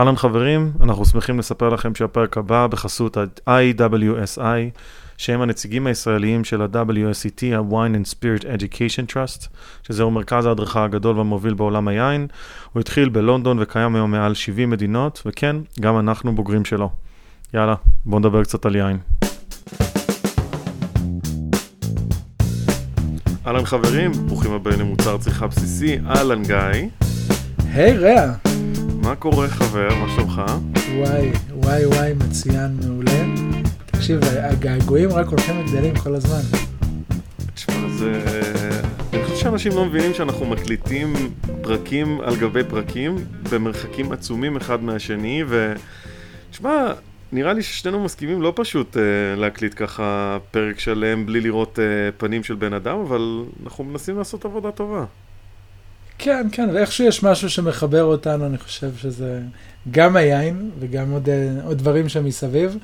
אהלן חברים, אנחנו שמחים לספר לכם שהפרק הבא בחסות ה-IWSI, שהם הנציגים הישראליים של ה-WSET, ה-Wine and Spirit Education Trust, שזהו מרכז ההדרכה הגדול והמוביל בעולם היין. הוא התחיל בלונדון וקיים היום מעל 70 מדינות, וכן, גם אנחנו בוגרים שלו. יאללה, בואו נדבר קצת על יין. אהלן חברים, ברוכים הבאים למוצר צריכה בסיסי, אהלן גיא. היי רע. מה קורה חבר? מה שלומך? וואי, מצוין, מעולה. תקשיב, הגעגועים רק הולכים וגדלים כל הזמן. תשמע, זה... אני חושב שאנשים לא מבינים שאנחנו מקליטים פרקים על גבי פרקים, במרחקים עצומים אחד מהשני, ו... תשמע, נראה לי ששנינו מסכימים לא פשוט להקליט ככה פרק שלם בלי לראות פנים של בן אדם, אבל אנחנו מנסים לעשות עבודה טובה. כן, כן, ואיכשהו יש משהו שמחבר אותנו, אני חושב שזה גם היין וגם עוד דברים שמסביב,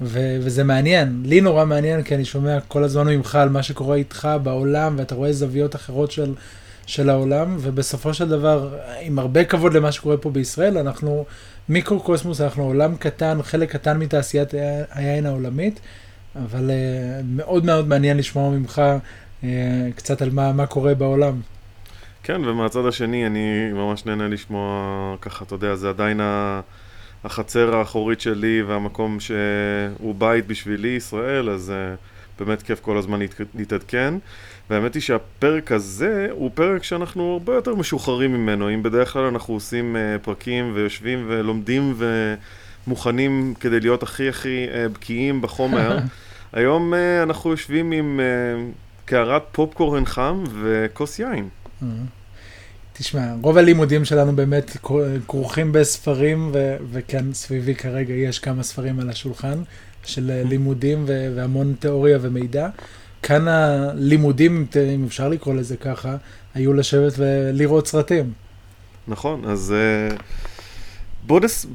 וזה מעניין, לי נורא מעניין, כי אני שומע כל הזמן ממך על מה שקורה איתך בעולם, ואתה רואה זוויות אחרות של העולם, ובסופו של דבר, עם הרבה כבוד למה שקורה פה בישראל, אנחנו מיקרוקוסמוס, אנחנו עולם קטן, חלק קטן מתעשיית היין העולמית, אבל מאוד מאוד מעניין לשמוע ממך קצת על מה קורה בעולם. כן, ומהצד השני אני ממש נהנה לשמוע ככה, אתה יודע, זה עדיין החצר האחורית שלי והמקום שהוא בית בשבילי, ישראל, אז באמת כיף כל הזמן להתעדכן. והאמת היא שהפרק הזה הוא פרק שאנחנו הרבה יותר משוחררים ממנו, אם בדרך כלל אנחנו עושים פרקים ויושבים ולומדים ומוכנים כדי להיות הכי הכי בקיאים בחומר, היום אנחנו יושבים עם קערת פופקורן חם וכוס יין. תשמע, רוב הלימודים שלנו באמת כרוכים בספרים, וכאן סביבי כרגע יש כמה ספרים על השולחן של לימודים והמון תיאוריה ומידע. כאן הלימודים, אם אפשר לקרוא לזה ככה, היו לשבת ולראות סרטים. נכון, אז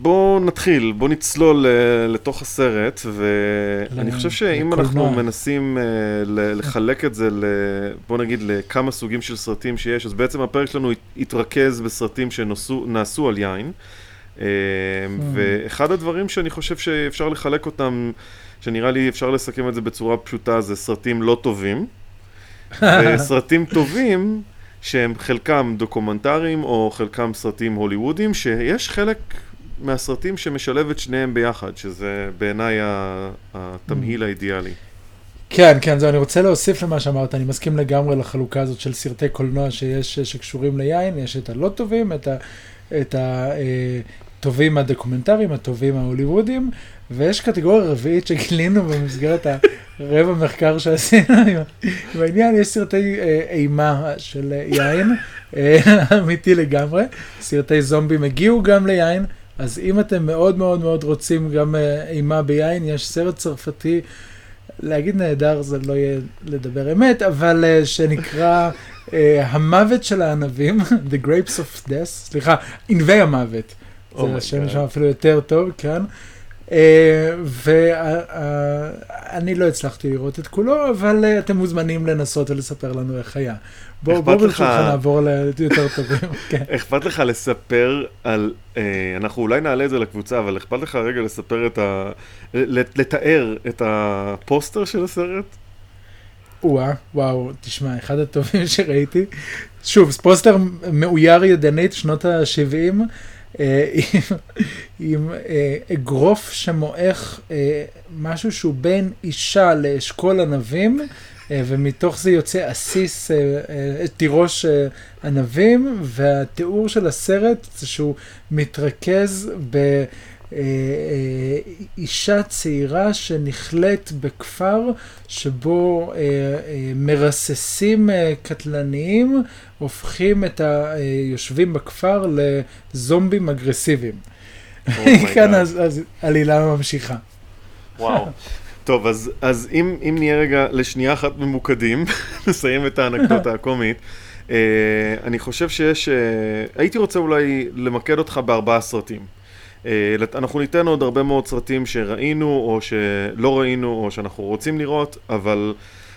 בוא נתחיל, בוא נצלול לתוך הסרט, ואני חושב שאם אנחנו מנסים לחלק את זה, בוא נגיד, לכמה סוגים של סרטים שיש, אז בעצם הפרק שלנו יתרכז בסרטים שנעשו על יין, ואחד הדברים שאני חושב שאפשר לחלק אותם, שנראה לי אפשר לסכם את זה בצורה פשוטה, זה סרטים לא טובים, וסרטים טובים, שהם חלקם דוקומנטריים או חלקם סרטים הוליוודיים, שיש חלק מהסרטים שמשלב את שניהם ביחד, שזה בעיניי התמהיל האידיאלי. כן, כן, אני רוצה להוסיף למה שאמרת, אני מסכים לגמרי לחלוקה הזאת של סרטי קולנוע שיש, שקשורים ליין, יש את הלא טובים, את הטובים הדוקומנטריים, הטובים ההוליוודיים, ויש קטגוריה רביעית שגילינו במסגרת הרבע המחקר שעשינו. בעניין יש סרטי אימה של יין, אמיתי לגמרי. סרטי זומבים הגיעו גם ליין, אז אם אתם מאוד מאוד מאוד רוצים גם אימה ביין, יש סרט צרפתי, להגיד נהדר זה לא יהיה לדבר אמת, אבל שנקרא המוות של הענבים, The Grapes of Death, סליחה, ענבי המוות. זה השם שם אפילו יותר טוב, כן. ואני לא הצלחתי לראות את כולו, אבל אתם מוזמנים לנסות ולספר לנו איך היה. בואו ברשותך נעבור ליותר טובים. אכפת לך לספר על, אנחנו אולי נעלה את זה לקבוצה, אבל אכפת לך רגע לספר לתאר את הפוסטר של הסרט? וואו, תשמע, אחד הטובים שראיתי. שוב, פוסטר מאויר ידנית, שנות ה-70, עם אגרוף שמועך משהו שהוא בין אישה לאשכול ענבים, ומתוך זה יוצא אסיס, תירוש ענבים, והתיאור של הסרט זה שהוא מתרכז באישה צעירה שנחלט בכפר שבו מרססים קטלניים, הופכים את היושבים בכפר לזומבים אגרסיביים. כאן אז עלילה ממשיכה. וואו. טוב, אז אם נהיה רגע לשנייה אחת ממוקדים, נסיים את האנקדוטה הקומית, אני חושב שיש, הייתי רוצה אולי למקד אותך בארבעה סרטים. אנחנו ניתן עוד הרבה מאוד סרטים שראינו או שלא ראינו או שאנחנו רוצים לראות, אבל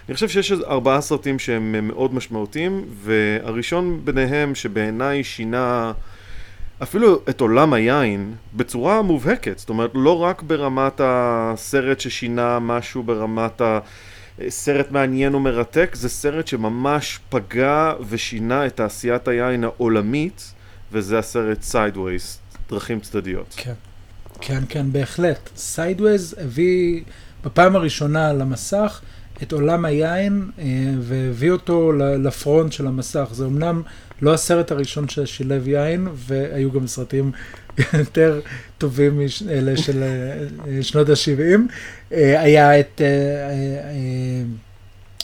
אני חושב שיש ארבעה סרטים שהם מאוד משמעותיים, והראשון ביניהם שבעיניי שינה אפילו את עולם היין בצורה מובהקת, זאת אומרת לא רק ברמת הסרט ששינה משהו ברמת הסרט מעניין ומרתק, זה סרט שממש פגע ושינה את תעשיית היין העולמית, וזה הסרט Sideways, דרכים צדדיות. כן, כן, כן, בהחלט. Sideways הביא בפעם הראשונה למסך את עולם היין והביא אותו לפרונט של המסך. זה אמנם לא הסרט הראשון ששילב יין, והיו גם סרטים יותר טובים אלה של שנות ה-70. היה את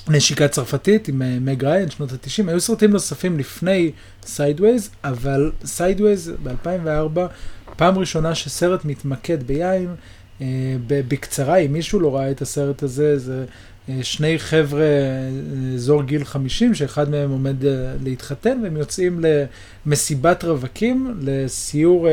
נשיקה צרפתית עם מג ריין, שנות ה-90. היו סרטים נוספים לפני Sideways, אבל Sideways ב-2004, פעם ראשונה שסרט מתמקד ביין. בקצרה, אם מישהו לא ראה את הסרט הזה, זה שני חבר'ה אזור גיל 50, שאחד מהם עומד להתחתן, והם יוצאים למסיבת רווקים, לסיור,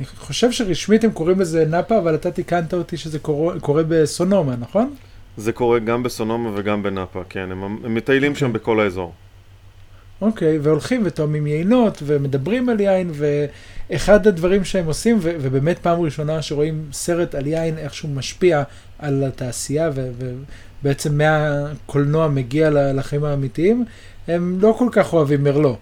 אני חושב שרשמית הם קוראים לזה נאפה, אבל אתה תיקנת אותי שזה קורה בסונומה, נכון? זה קורה גם בסונומה וגם בנאפה, כן, הם מטיילים שם בכל האזור. אוקיי, והולכים וטועמים יינות, ומדברים על יין, ואחד הדברים שהם עושים, ובאמת פעם ראשונה שרואים סרט על יין, איכשהו משפיע על התעשייה, ובעצם מהקולנוע מגיע לחיים האמיתיים, הם לא כל כך אוהבים מרלו.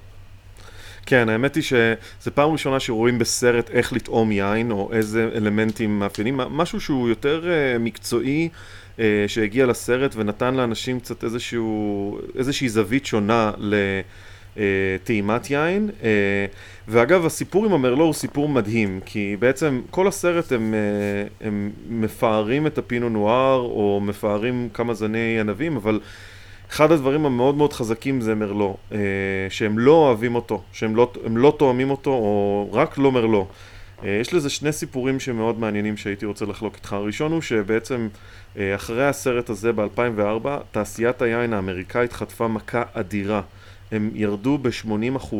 כן, האמת היא שזה פעם ראשונה שרואים בסרט איך לטעום יין, או איזה אלמנטים מאפיינים, משהו שהוא יותר מקצועי, שהגיע לסרט ונתן לאנשים קצת איזושהי זווית שונה לטעימת יין. ואגב, הסיפור עם המרלו הוא סיפור מדהים, כי בעצם כל הסרט הם מפארים את הפינו נואר, או מפארים כמה זני ענבים, אבל אחד הדברים המאוד מאוד חזקים זה מרלו, שהם לא אוהבים אותו, שהם לא תואמים אותו, או רק לא מרלו. יש לזה שני סיפורים שמאוד מעניינים שהייתי רוצה לחלוק איתך. הראשון הוא שבעצם אחרי הסרט הזה ב-2004, תעשיית היין האמריקאית חטפה מכה אדירה. הם ירדו ב-80%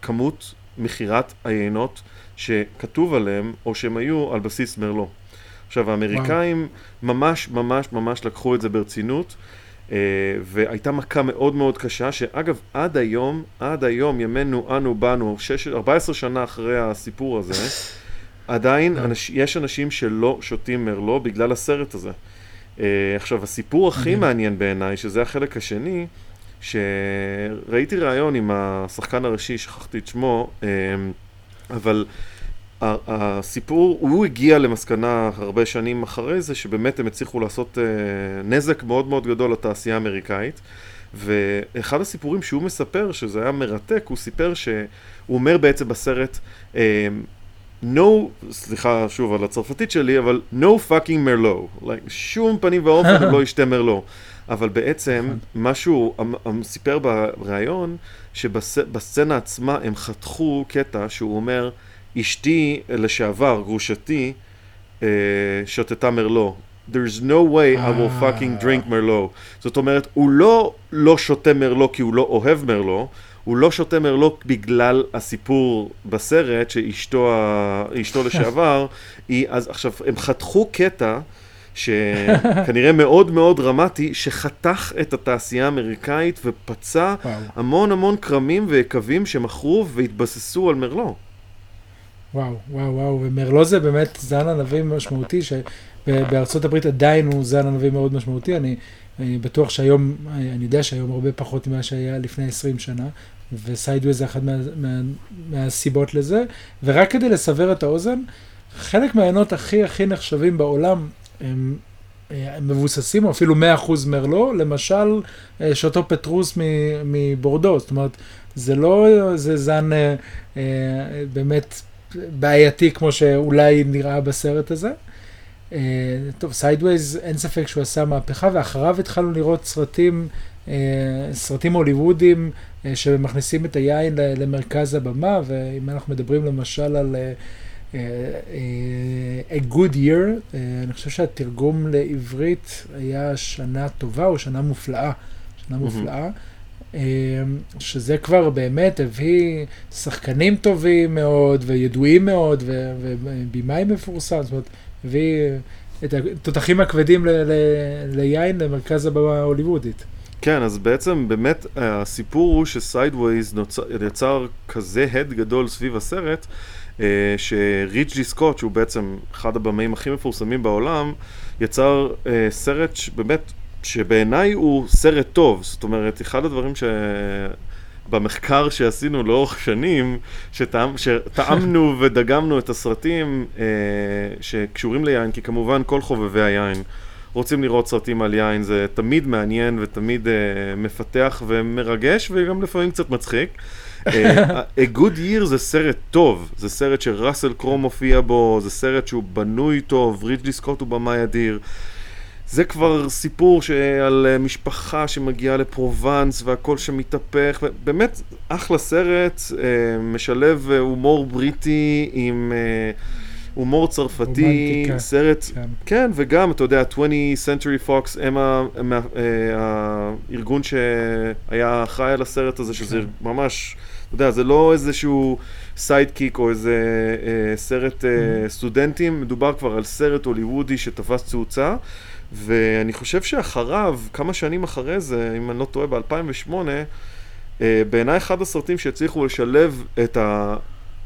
בכמות מחירת היינות שכתוב עליהם, או שהם היו על בסיס מרלו. עכשיו, האמריקאים ממש ממש ממש לקחו את זה ברצינות, והייתה מכה מאוד מאוד קשה, שאגב, עד היום, ימינו, אנו, באנו, 14 שנה אחרי הסיפור הזה, עדיין יש אנשים שלא שותים מרלו בגלל הסרט הזה. עכשיו, הסיפור הכי מעניין בעיניי, שזה החלק השני, שראיתי ראיון עם השחקן הראשי, שכחתי את שמו, אבל הסיפור, הוא הגיע למסקנה הרבה שנים אחרי זה, שבאמת הם הצליחו לעשות נזק מאוד מאוד גדול לתעשייה האמריקאית, ואחד הסיפורים שהוא מספר, שזה היה מרתק, הוא סיפר שהוא אומר בעצם בסרט, סליחה שוב על הצרפתית שלי, אבל no fucking Merlot, שום פנים ואופן לא ישתה מרלו. אבל בעצם משהו סיפר בראיון, שבסצנה עצמה הם חתכו קטע שהוא אומר, אשתי לשעבר, גרושתי, שותתה מרלו. There's no way I will fucking drink Merlot. זאת אומרת, הוא לא שותה מרלו כי הוא לא אוהב מרלו, הוא לא שותה מרלו בגלל הסיפור בסרט שאשתו לשעבר, אז עכשיו, הם חתכו קטע שכנראה מאוד מאוד דרמטי, שחתך את התעשייה האמריקאית ופצע המון המון קרמים ויקבים שמכרו והתבססו על מרלו. וואו, וואו, וואו, ומרלו זה באמת זן ענבים משמעותי, שבארצות הברית עדיין הוא זן ענבים מאוד משמעותי, אני בטוח שהיום, אני יודע שהיום הרבה פחות ממה שהיה לפני 20 שנה, וסיידווי זה אחד מהסיבות לזה, ורק כדי לסבר את האוזן, חלק מהעיינות הכי הכי נחשבים בעולם, הם מבוססים, או אפילו 100% מרלו, למשל, שאטו פטרוס מבורדו, זאת אומרת, זה לא, זה זן באמת בעייתי כמו שאולי נראה בסרט הזה. טוב, Sideways אין ספק שהוא עשה מהפכה, ואחריו התחלנו לראות סרטים הוליוודיים שמכניסים את היין למרכז הבמה, ואם אנחנו מדברים למשל על A Good Year, אני חושב שהתרגום לעברית היה שנה טובה או שנה מופלאה, שזה כבר באמת הביא שחקנים טובים מאוד וידועים מאוד ובימאים מפורסם, זאת אומרת הביא את התותחים הכבדים ליין למרכז הבמה ההוליוודית. כן, אז בעצם באמת הסיפור הוא שסיידווייז יצר כזה הד גדול סביב הסרט, שרידלי סקוט, שהוא בעצם אחד הבמאים הכי מפורסמים בעולם, יצר סרט שבאמת, שבעיניי הוא סרט טוב. זאת אומרת, אחד הדברים שבמחקר שעשינו לאורך שנים, שטעמנו ודגמנו את הסרטים שקשורים ליין, כי כמובן כל חובבי היין רוצים לראות סרטים על יין, זה תמיד מעניין ותמיד מפתח ומרגש וגם לפעמים קצת מצחיק. A Good Year זה סרט טוב, זה סרט שראסל קרו מופיע בו, זה סרט שהוא בנוי טוב, רידלי סקוט הוא במאי אדיר. זה כבר סיפור על משפחה שמגיעה לפרובנס והכל שמתהפך, באמת אחלה סרט, משלב הומור בריטי עם הומור צרפתי, סרט, כן, וגם, אתה יודע, 20th Century Fox, הם הארגון שהיה חי על הסרט הזה, שזה ממש, אתה יודע, זה לא איזשהו סיידקיק או איזה סרט סטודנטים, מדובר כבר על סרט הוליוודי שתפס צהוצה, ואני חושב שאחריו, כמה שנים אחרי זה, אם אני לא טועה, ב-2008, בעיניי אחד הסרטים שהצליחו לשלב את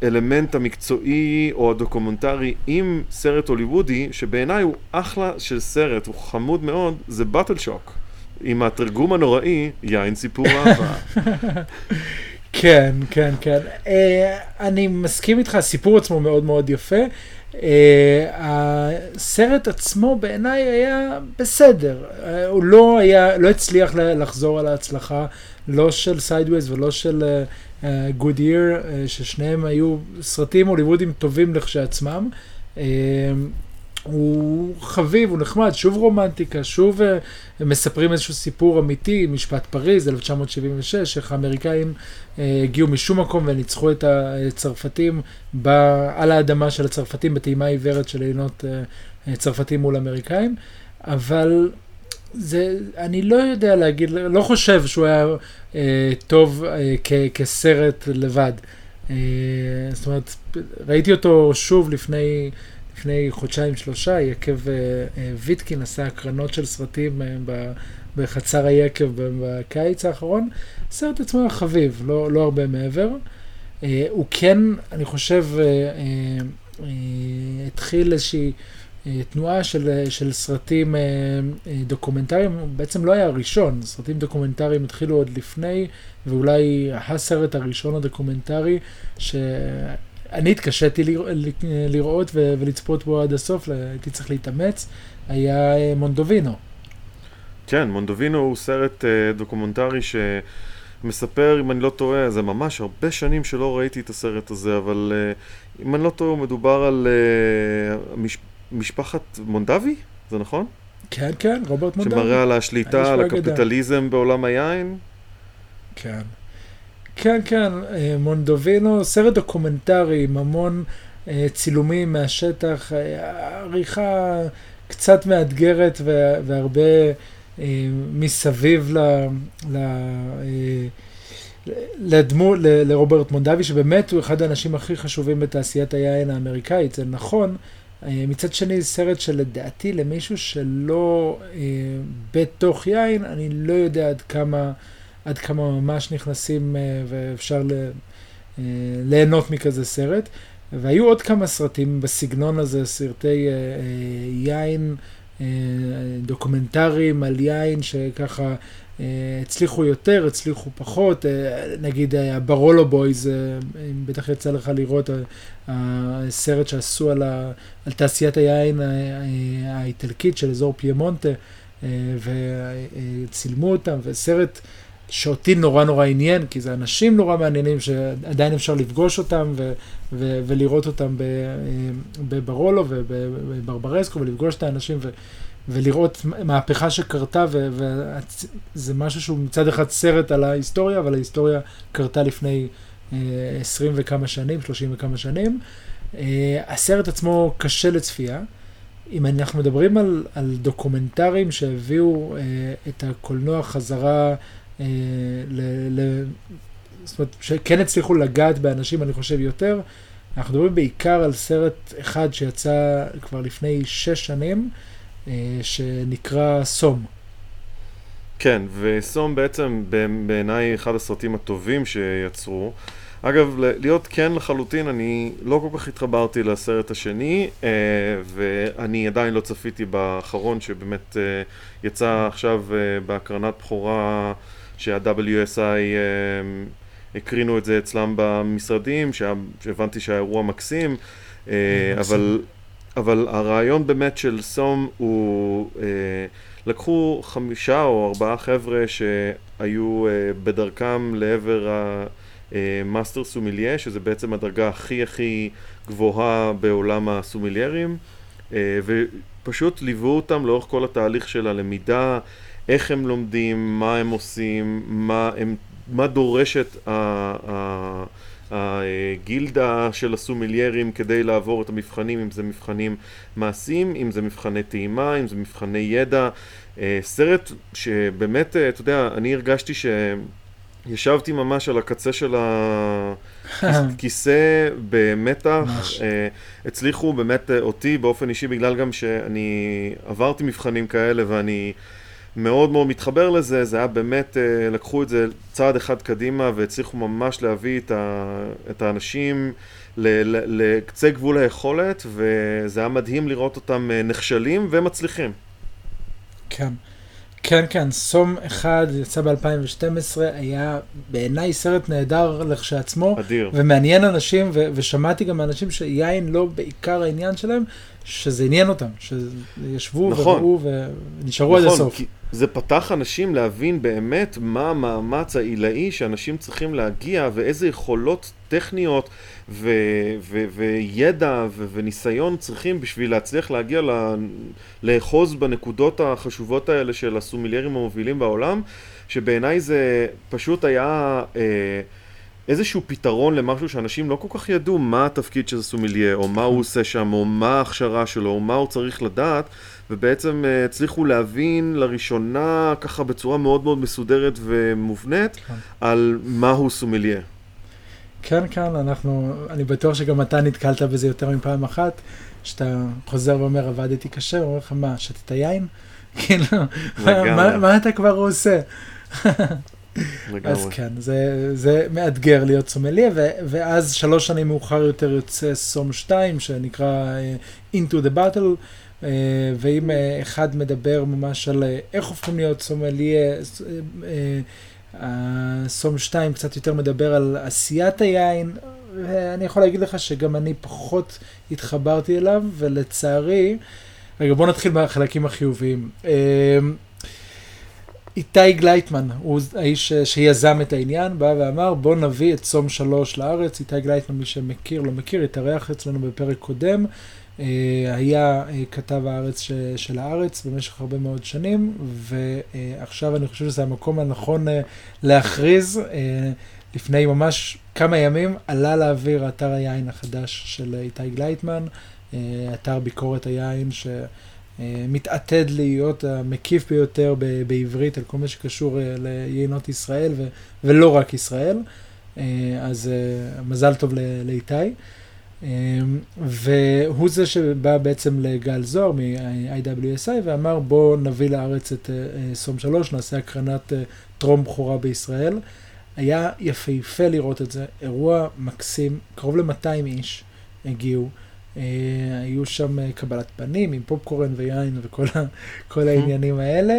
האלמנט המקצועי או הדוקומנטרי עם סרט הוליוודי, שבעיניי הוא אחלה של סרט, הוא חמוד מאוד, זה באטל שוק. עם התרגום הנוראי, יין סיפור אהבה. כן, כן, כן. אני מסכים איתך, הסיפור עצמו מאוד מאוד יפה. הסרט עצמו בעיניי היה בסדר. הוא לא הצליח לחזור על ההצלחה, לא של סיידווייז ולא של Good Year, ששניהם היו סרטים הוליוודים טובים לכשעצמם. הוא חביב, הוא נחמד, שוב רומנטיקה, שוב מספרים איזשהו סיפור אמיתי, משפט פריז 1976, איך האמריקאים הגיעו משום מקום וניצחו את הצרפתים על האדמה של הצרפתים, בטעימה עיוורת של עינות צרפתים מול אמריקאים, אבל זה, אני לא יודע להגיד, לא חושב שהוא היה טוב כסרט לבד. זאת אומרת, ראיתי אותו שוב לפני חודשיים שלושה, יקב ויטקין עשה הקרנות של סרטים בחצר היקב בקיץ האחרון. הסרט עצמו היה חביב, לא הרבה מעבר. הוא כן, אני חושב, התחיל איזושהי תנועה של סרטים דוקומנטריים, בעצם לא היה הראשון, סרטים דוקומנטריים התחילו עוד לפני, ואולי הסרט הראשון הדוקומנטרי אני התקשיתי לראות ולצפות בו עד הסוף, הייתי צריך להתאמץ, היה מונדובינו. כן, מונדובינו הוא סרט דוקומנטרי שמספר, אם אני לא טועה, זה ממש הרבה שנים שלא ראיתי את הסרט הזה, אבל אם אני לא טועה, הוא מדובר על משפחת מונדבי, זה נכון? כן, כן, רוברט מונדבי. שמראה על השליטה, על הקפיטליזם בעולם היין. כן. כן, כן, מונדובינו, סרט דוקומנטרי עם המון צילומים מהשטח, עריכה קצת מאתגרת והרבה מסביב לרוברט מונדבי, שבאמת הוא אחד האנשים הכי חשובים בתעשיית היין האמריקאית, זה נכון. מצד שני, סרט שלדעתי למישהו שלא בתוך יין, אני לא יודע עד כמה ממש נכנסים ואפשר ליהנות מכזה סרט. והיו עוד כמה סרטים בסגנון הזה, סרטי יין, דוקומנטריים על יין שככה הצליחו יותר, הצליחו פחות. נגיד הברולו בויז, בטח יצא לך לראות, הסרט שעשו על תעשיית היין האיטלקית של אזור פיימונטה, וצילמו אותם, וסרט שאותי נורא נורא עניין, כי זה אנשים נורא מעניינים שעדיין אפשר לפגוש אותם ולראות אותם בברולו ובברברסקו, ולפגוש את האנשים ולראות מהפכה שקרתה, וזה משהו שהוא מצד אחד סרט על ההיסטוריה, אבל ההיסטוריה קרתה לפני 20 וכמה שנים, 30 וכמה שנים. הסרט עצמו קשה לצפייה. אם אנחנו מדברים על דוקומנטרים שהביאו את הקולנוע חזרה, זאת אומרת, שכן הצליחו לגעת באנשים, אני חושב יותר, אנחנו מדברים בעיקר על סרט אחד שיצא כבר לפני 6 שנים, שנקרא סום. כן, וסום בעצם בעיניי אחד הסרטים הטובים שיצרו. אגב, להיות כן לחלוטין, אני לא כל כך התחברתי לסרט השני, ואני עדיין לא צפיתי באחרון שבאמת יצא עכשיו בהקרנת בחורה שה-WSI הקרינו את זה אצלם במשרדים, שהבנתי שהאירוע מקסים, אבל הרעיון באמת של סום הוא... לקחו 5 או 4 חבר'ה שהיו בדרכם לעבר המאסטר סומיליה, שזה בעצם הדרגה הכי הכי גבוהה בעולם הסומיליירים, ופשוט ליוו אותם לאורך כל התהליך של הלמידה, איך הם לומדים, מה הם עושים, מה דורשת הגילדה של הסומליירים כדי לעבור את המבחנים, אם זה מבחנים מעשיים, אם זה מבחני טעימה, אם זה מבחני ידע. סרט שבאמת, אתה יודע, אני הרגשתי שישבתי ממש על הקצה של הכיסא במתח. הצליחו באמת אותי באופן אישי, בגלל גם שאני עברתי מבחנים כאלה ואני מאוד מאוד מתחבר לזה. זה היה באמת, לקחו את זה צעד אחד קדימה והצליחו ממש להביא את האנשים לקצה גבול היכולת, וזה היה מדהים לראות אותם נכשלים ומצליחים. כן, כן, כן. סום אחד יצא ב-2012, היה בעיניי סרט נהדר לכשעצמו. אדיר. ומעניין אנשים, ושמעתי גם אנשים שיין לא בעיקר העניין שלהם, שזה עניין אותם, שישבו וראו ונשארו עד הסוף. זה פתח אנשים להבין באמת מה המאמץ העילאי שאנשים צריכים להגיע, ואיזה יכולות טכניות וידע וניסיון צריכים בשביל להצליח להגיע לאחוז בנקודות החשובות האלה של הסומליירים המובילים בעולם, שבעיניי זה פשוט היה איזשהו פתרון למשהו שאנשים לא כל כך ידעו מה התפקיד של הסומילייה, או מה הוא עושה שם, או מה ההכשרה שלו, או מה הוא צריך לדעת, ובעצם הצליחו להבין לראשונה ככה בצורה מאוד מאוד מסודרת ומובנית על מהו סומילייה. כן, כן, אני בטוח שגם אתה נתקלת בזה יותר מפעם אחת, שאתה חוזר ואומר, עבדתי קשה, אומר לך, מה, שתת יין? כאילו, מה אתה כבר עושה? אז כן, זה מאתגר להיות סומליה, ואז 3 שנים מאוחר יותר יוצא סום 2, שנקרא Into the Battle, ואם אחד מדבר ממש על איך הופכים להיות סומליה, סום 2 קצת יותר מדבר על עשיית היין, ואני יכול להגיד לך שגם אני פחות התחברתי אליו, ולצערי, רגע בוא נתחיל מהחלקים החיוביים. איתי גלייטמן הוא האיש שיזם את העניין, בא ואמר בוא נביא את סום 3 לארץ. איתי גלייטמן, מי שמכיר לא מכיר, התארח אצלנו בפרק קודם, היה כתב הארץ של הארץ במשך הרבה מאוד שנים, ועכשיו אני חושב שזה המקום הנכון להכריז. לפני ממש כמה ימים עלה לאוויר אתר היין החדש של איתי גלייטמן, אתר ביקורת היין ש... מתעתד להיות המקיף ביותר בעברית על כל מה שקשור ליינות ישראל ולא רק ישראל. אז מזל טוב לאיתי. והוא זה שבא בעצם לגל זוהר מ-IWSI ואמר בוא נביא לארץ את סום 3, נעשה הקרנת טרום בחורה בישראל. היה יפהפה לראות את זה, אירוע מקסים, קרוב ל-200 איש הגיעו. היו שם קבלת פנים עם פופקורן ויין וכל העניינים האלה,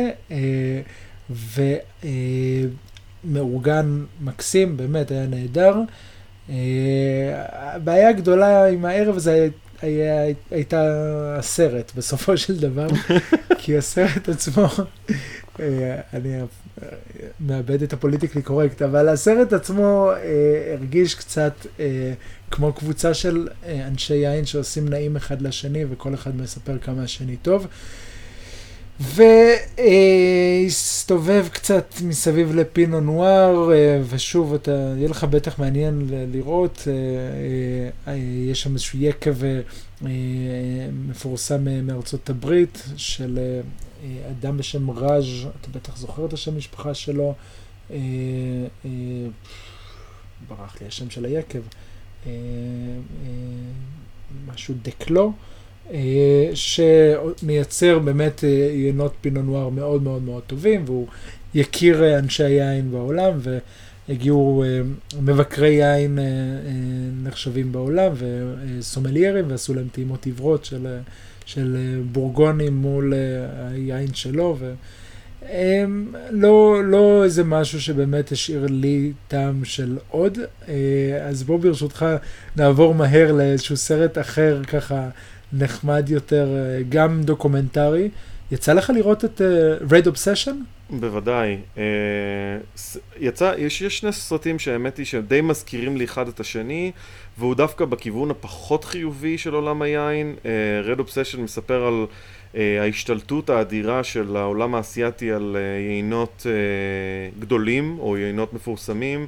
ומאורגן מקסים, באמת היה נהדר. הבעיה הגדולה עם הערב הזה הייתה הסרט בסופו של דבר, כי הסרט עצמו, אני מאבד את הפוליטיקלי קורקט, אבל הסרט עצמו הרגיש קצת כמו קבוצה של אנשי יין שעושים נעים אחד לשני, וכל אחד מספר כמה השני טוב. והסתובב קצת מסביב לפינו נואר, ושוב, יהיה לך בטח מעניין לראות, יש שם איזשהו יקב מפורסם מארצות הברית, של אדם בשם ראז', אתה בטח זוכר את השם משפחה שלו, ברח לי השם של היקב, משהו דקלו, שמייצר באמת יינות פינו נואר מאוד מאוד מאוד טובים, והוא יכיר אנשי יין בעולם, והגיעו מבקרי יין נחשבים בעולם, וסומליירים, ועשו להם טעימות עברות של בורגונים מול היין שלו, לא איזה משהו שבאמת השאיר לי טעם של עוד. אז בוא ברשותך נעבור מהר לאיזשהו סרט אחר ככה נחמד יותר, גם דוקומנטרי. יצא לך לראות את Red Obsession? בוודאי. יצא, יש שני סרטים שהאמת היא שהם די מזכירים לי אחד את השני, והוא דווקא בכיוון הפחות חיובי של עולם היין. Red Obsession מספר על ההשתלטות האדירה של העולם האסיאתי על יינות גדולים או יינות מפורסמים.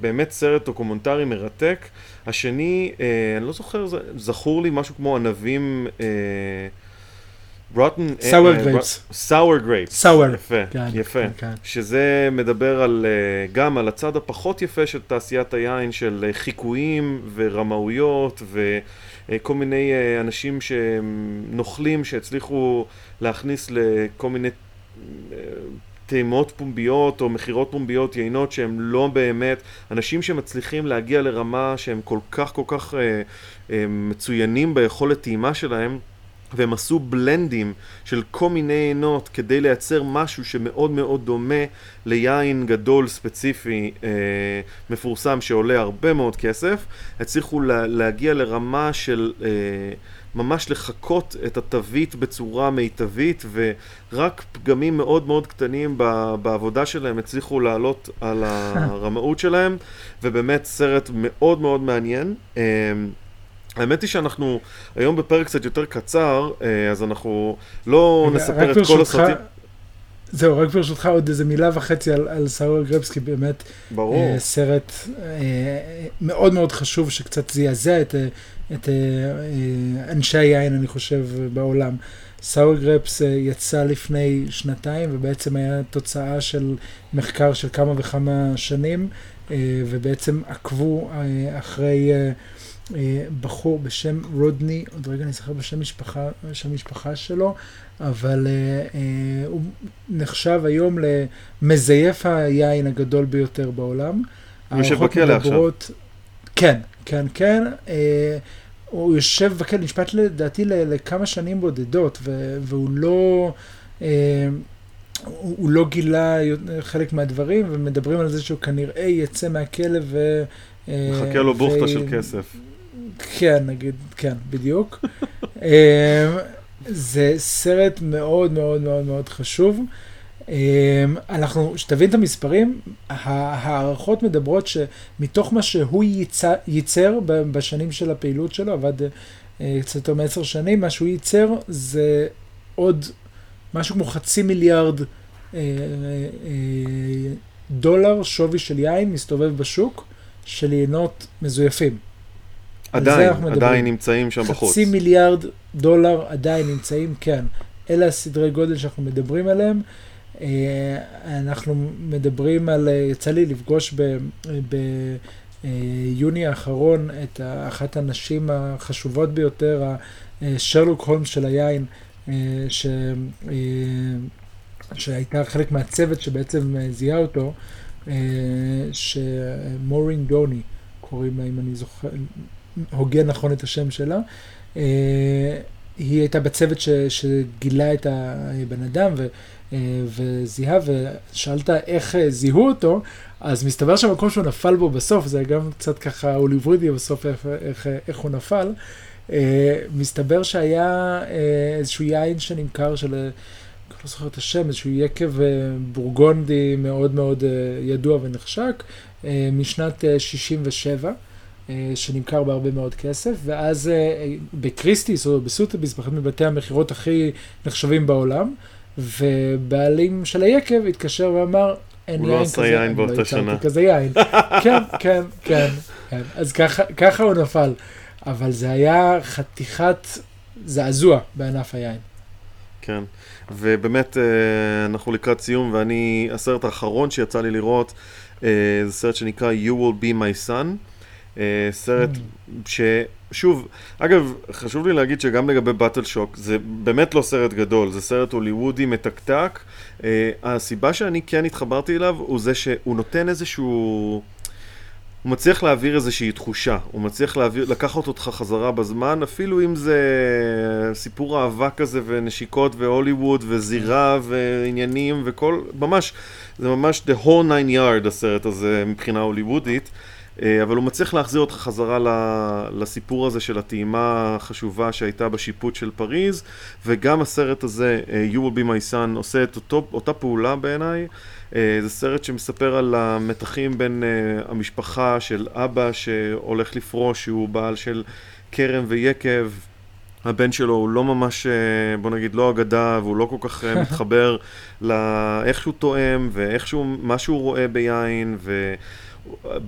באמת סרט דוקומנטרי מרתק. השני, אני לא זוכר, זכור לי משהו כמו ענבים rotten sour grapes. sour grapes. יפה. שזה מדבר על גם על הצד הפחות יפה של תעשיית היין, של חיקויים ורמאויות וכל מיני אנשים שנוכלים שהצליחו להכניס לכל מיני טעימות פומביות או מחירות פומביות יינות שהם לא באמת, אנשים שמצליחים להגיע לרמה שהם כל כך מצוינים ביכולת טעימה שלהם, והם עשו בלנדים של כל מיני יינות כדי לייצר משהו שמאוד מאוד דומה ליין גדול ספציפי מפורסם שעולה הרבה מאוד כסף. הצליחו להגיע לרמה של ממש לחקות את התווית בצורה מיטבית, ורק פגמים מאוד מאוד קטנים בעבודה שלהם הצליחו לעלות על הרמאות שלהם, ובאמת סרט מאוד מאוד מעניין. האמת היא שאנחנו היום בפרק קצת יותר קצר, אז אנחנו לא נספר את כל הסרטים. זהו, רק ברשותך עוד איזה מילה וחצי על סאור גרפס, כי באמת סרט מאוד מאוד חשוב שקצת זעזע את אנשי היין, אני חושב, בעולם. סאור גרפס יצא לפני 2 ובעצם היה תוצאה של מחקר של כמה וכמה שנים, ובעצם עקבו אחרי בחור בשם רודני, עוד רגע אני זוכר בשם משפחה שלו, אבל הוא נחשב היום למזייף היין הגדול ביותר בעולם. הוא יושב בכלא עכשיו. כן. הוא יושב בכלא, נשפט לדעתי לכמה שנים בודדות, והוא לא... הוא לא גילה חלק מהדברים, ומדברים על זה שהוא כנראה יצא מהכלא ו... מחכה לו בוכתה של כסף. כן, נגיד, כן, בדיוק. זה סרט מאוד מאוד מאוד מאוד חשוב. אנחנו, שתבין את המספרים, הערכות מדברות שמתוך מה שהוא ייצר בשנים של הפעילות שלו, עבד קצת יותר 10 שנים, מה שהוא ייצר זה עוד משהו כמו $500 מיליארד שווי של יין מסתובב בשוק של יינות מזויפים. עדיין נמצאים שם בחוץ. $500 מיליארד עדיין נמצאים, כן. אלה הסדרי גודל שאנחנו מדברים עליהם. אנחנו מדברים על, יצא לי לפגוש ביוני האחרון את אחת הנשים החשובות ביותר, שרלוק הולמס של היין, שהייתה חלק מהצוות שבעצם זיהה אותו, שמורין דוני קוראים לה, אם אני זוכר, הוגה נכון את השם שלה. היא הייתה בצוות שגילה את הבן אדם וזיהה, ושאלת איך זיהו אותו, אז מסתבר שהמקום שהוא נפל בו בסוף, זה גם קצת ככה הוליוודי בסוף איך הוא נפל, מסתבר שהיה איזשהו יין שנמכר של, לא זוכר את השם, איזשהו יקב בורגונדי מאוד מאוד ידוע ונחשק, משנת 67, שנמכר בהרבה מאוד כסף, ואז בקריסטיס או בסוטביס, באחד מבתי המחירות הכי נחשבים בעולם, ובעלים של היקב התקשר ואמר, אין יין כזה, הוא לא עשה יין באותה שנה. כן. אז ככה הוא נפל. אבל זה היה חתיכת זעזוע בענף היין. כן, ובאמת אנחנו לקראת סיום, ואני, הסרט האחרון שיצא לי לראות, זה סרט שנקרא You Will Be My Son, סרט שוב, אגב, חשוב לי להגיד שגם לגבי באטל שוק, זה באמת לא סרט גדול, זה סרט הוליוודי מתקתק. הסיבה שאני כן התחברתי אליו הוא זה שהוא נותן איזשהו... הוא מצליח להעביר איזושהי תחושה, הוא מצליח לקחת אותך חזרה בזמן, אפילו אם זה סיפור אהבה כזה ונשיקות והוליווד וזירה ועניינים וכל, ממש, זה ממש the whole nine yard הסרט הזה מבחינה הוליוודית, אבל הוא מצליח להחזיר אותך חזרה לסיפור הזה של הטעימה החשובה שהייתה בשיפוט של פריז, וגם הסרט הזה, You Will Be My Son, עושה את אותה פעולה בעיניי. זה סרט שמספר על המתחים בין המשפחה של אבא שהולך לפרוש, שהוא בעל של קרם ויקב, הבן שלו הוא לא ממש, בוא נגיד, לא אגדה, והוא לא כל כך מתחבר לאיך שהוא תואם ואיך שהוא, מה שהוא רואה ביין, ו...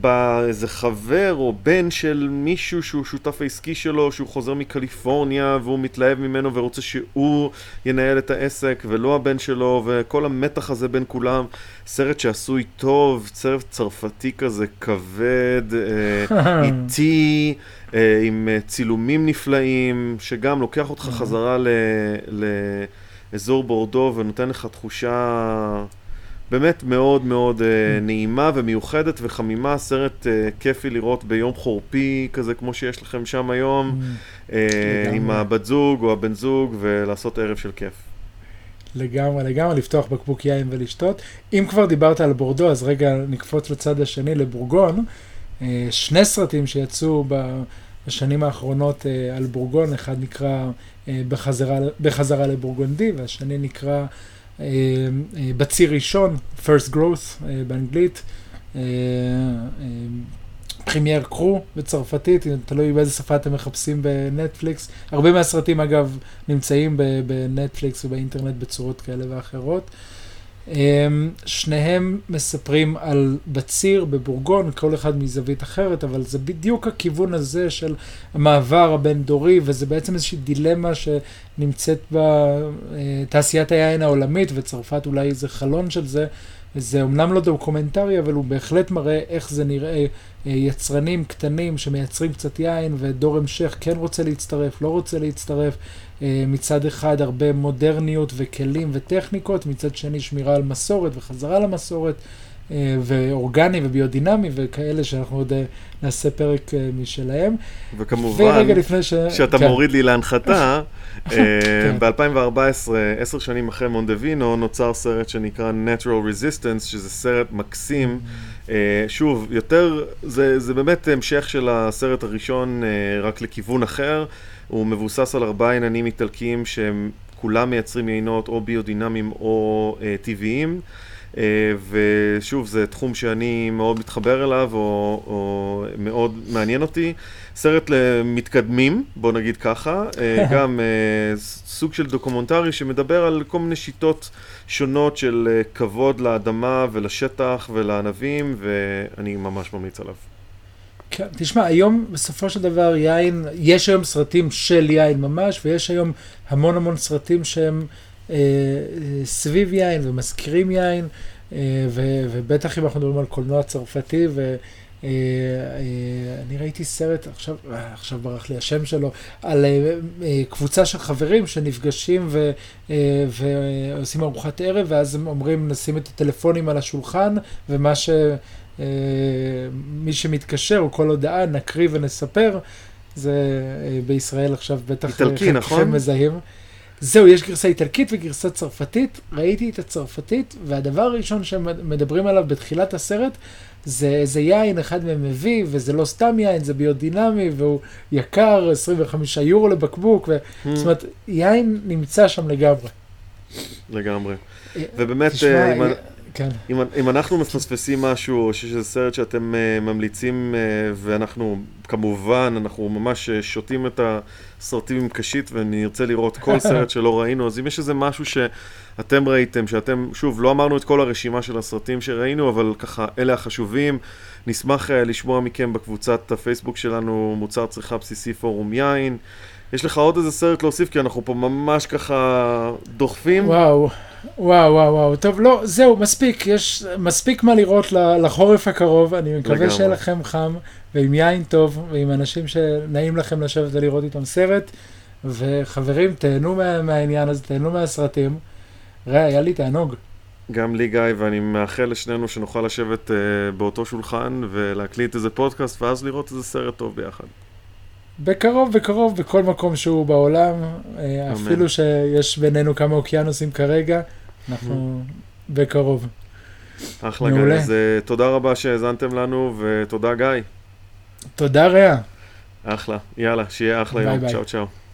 בא איזה חבר או בן של מישהו שהוא שותף העסקי שלו, שהוא חוזר מקליפורניה והוא מתלהב ממנו ורוצה שהוא ינהל את העסק ולא הבן שלו, וכל המתח הזה בין כולם. סרט שעשוי טוב, סרט צרפתי כזה כבד, איטי, עם צילומים נפלאים, שגם לוקח אותך חזרה לאזור בורדו ונותן לך תחושה... באמת מאוד מאוד נעימה ומיוחדת וחמימה, סרט כיפי לראות ביום חורפי, כזה כמו שיש לכם שם היום, עם הבת זוג או הבן זוג, ולעשות ערב של כיף. לגמרי, לגמרי, לפתוח בקבוק יין ולשתות. אם כבר דיברת על בורדו, אז רגע נקפוץ לצד השני, לבורגון. שני סרטים שיצאו בשנים האחרונות על בורגון, אחד נקרא בחזרה לבורגונדי, והשני נקרא... בציר ראשון, First Growth באנגלית, פרימייר קרו בצרפתית, תלוי באיזה שפה אתם מחפשים בנטפליקס. הרבה מהסרטים אגב נמצאים בנטפליקס ובאינטרנט בצורות כאלה ואחרות. שניהם מספרים על בציר בבורגון, כל אחד מזווית אחרת, אבל זה בדיוק הכיוון הזה של המעבר הבין-דורי, וזה בעצם איזושהי דילמה שנמצאת בתעשיית היין העולמית, וצרפת אולי איזה חלון של זה. זה אומנם לא דוקומנטרי, אבל הוא בהחלט מראה איך זה נראה, יצרנים קטנים שמייצרים קצת יין, ודור המשך כן רוצה להצטרף, לא רוצה להצטרף, מצד אחד הרבה מודרניות וכלים וטכניקות, מצד שני שמירה על מסורת וחזרה למסורת, ואורגני וביודינמי וכאלה שאנחנו עוד נעשה פרק משלהם. וכמובן, כשאתה מוריד לי להנחתה, ב-2014, 10 שנים אחרי מונדווינו, נוצר סרט שנקרא Natural Resistance, שזה סרט מקסים. שוב, יותר, זה באמת המשך של הסרט הראשון, רק לכיוון אחר. הוא מבוסס על 4 עננים איטלקיים שהם כולם מייצרים יינות או ביודינמיים או טבעיים. ושוב, זה תחום שאני מאוד מתחבר אליו, או מאוד מעניין אותי. סרט למתקדמים, בוא נגיד ככה, גם סוג של דוקומנטרי שמדבר על כל מיני שיטות שונות של כבוד לאדמה ולשטח ולענבים, ואני ממש ממליץ עליו. כן, תשמע, היום בסופו של דבר יין, יש היום סרטים של יין ממש, ויש היום המון המון סרטים שהם סביב יין ומזכירים יין, ובטח אם אנחנו מדברים על קולנוע צרפתי, ואני ראיתי סרט, עכשיו ברח לי השם שלו, על קבוצה של חברים שנפגשים ועושים ארוחת ערב, ואז הם אומרים, נשים את הטלפונים על השולחן, ומה שמי שמתקשר או כל הודעה נקריא ונספר. זה בישראל עכשיו בטח איטלקי, נכון? מזהים. זהו, יש גרסה איטלקית וגרסה צרפתית. ראיתי את הצרפתית, והדבר הראשון שמדברים עליו בתחילת הסרט, זה יין, אחד מהם מביא, וזה לא סתם יין, זה ביודינמי, והוא יקר, 25 יורו לבקבוק, זאת אומרת, יין נמצא שם לגמרי. לגמרי. ובאמת, אם אנחנו מפספסים משהו, שזה סרט שאתם ממליצים, ואנחנו כמובן, אנחנו ממש שותים את הסרטים עם קשית, ונרצה לראות כל סרט שלא ראינו, אז אם יש איזה משהו שאתם ראיתם, שאתם, שוב, לא אמרנו את כל הרשימה של הסרטים שראינו, אבל ככה, אלה החשובים, נשמח לשמוע מכם בקבוצת הפייסבוק שלנו, מוצר צריכה בסיסי פורום יין. יש לך עוד איזה סרט להוסיף, כי אנחנו פה ממש ככה דוחפים. וואו. וואו, וואו, וואו. טוב, לא, זהו, מספיק. יש מספיק מה לראות לחורף הקרוב. אני מקווה שיהיה לכם חם, ועם יין טוב, ועם אנשים שנעים לכם לשבת ולראות איתם סרט. וחברים, תהנו מהעניין הזה, תהנו מהסרטים. ראה, היה לי תענוג. גם לי, גיא, ואני מאחל לשנינו שנוכל לשבת באותו שולחן ולהקליט איזה פודקאסט, ואז לראות איזה סרט טוב ביחד. בקרוב, בקרוב, בכל מקום שהוא בעולם, אמן. אפילו שיש בינינו כמה אוקיינוסים כרגע, אנחנו בקרוב. אחלה, גיא, אז תודה רבה שהזנתם לנו, ותודה, גיא. תודה, ראה. אחלה, יאללה, שיהיה אחלה ביי יום, ביי. צ'או צ'או.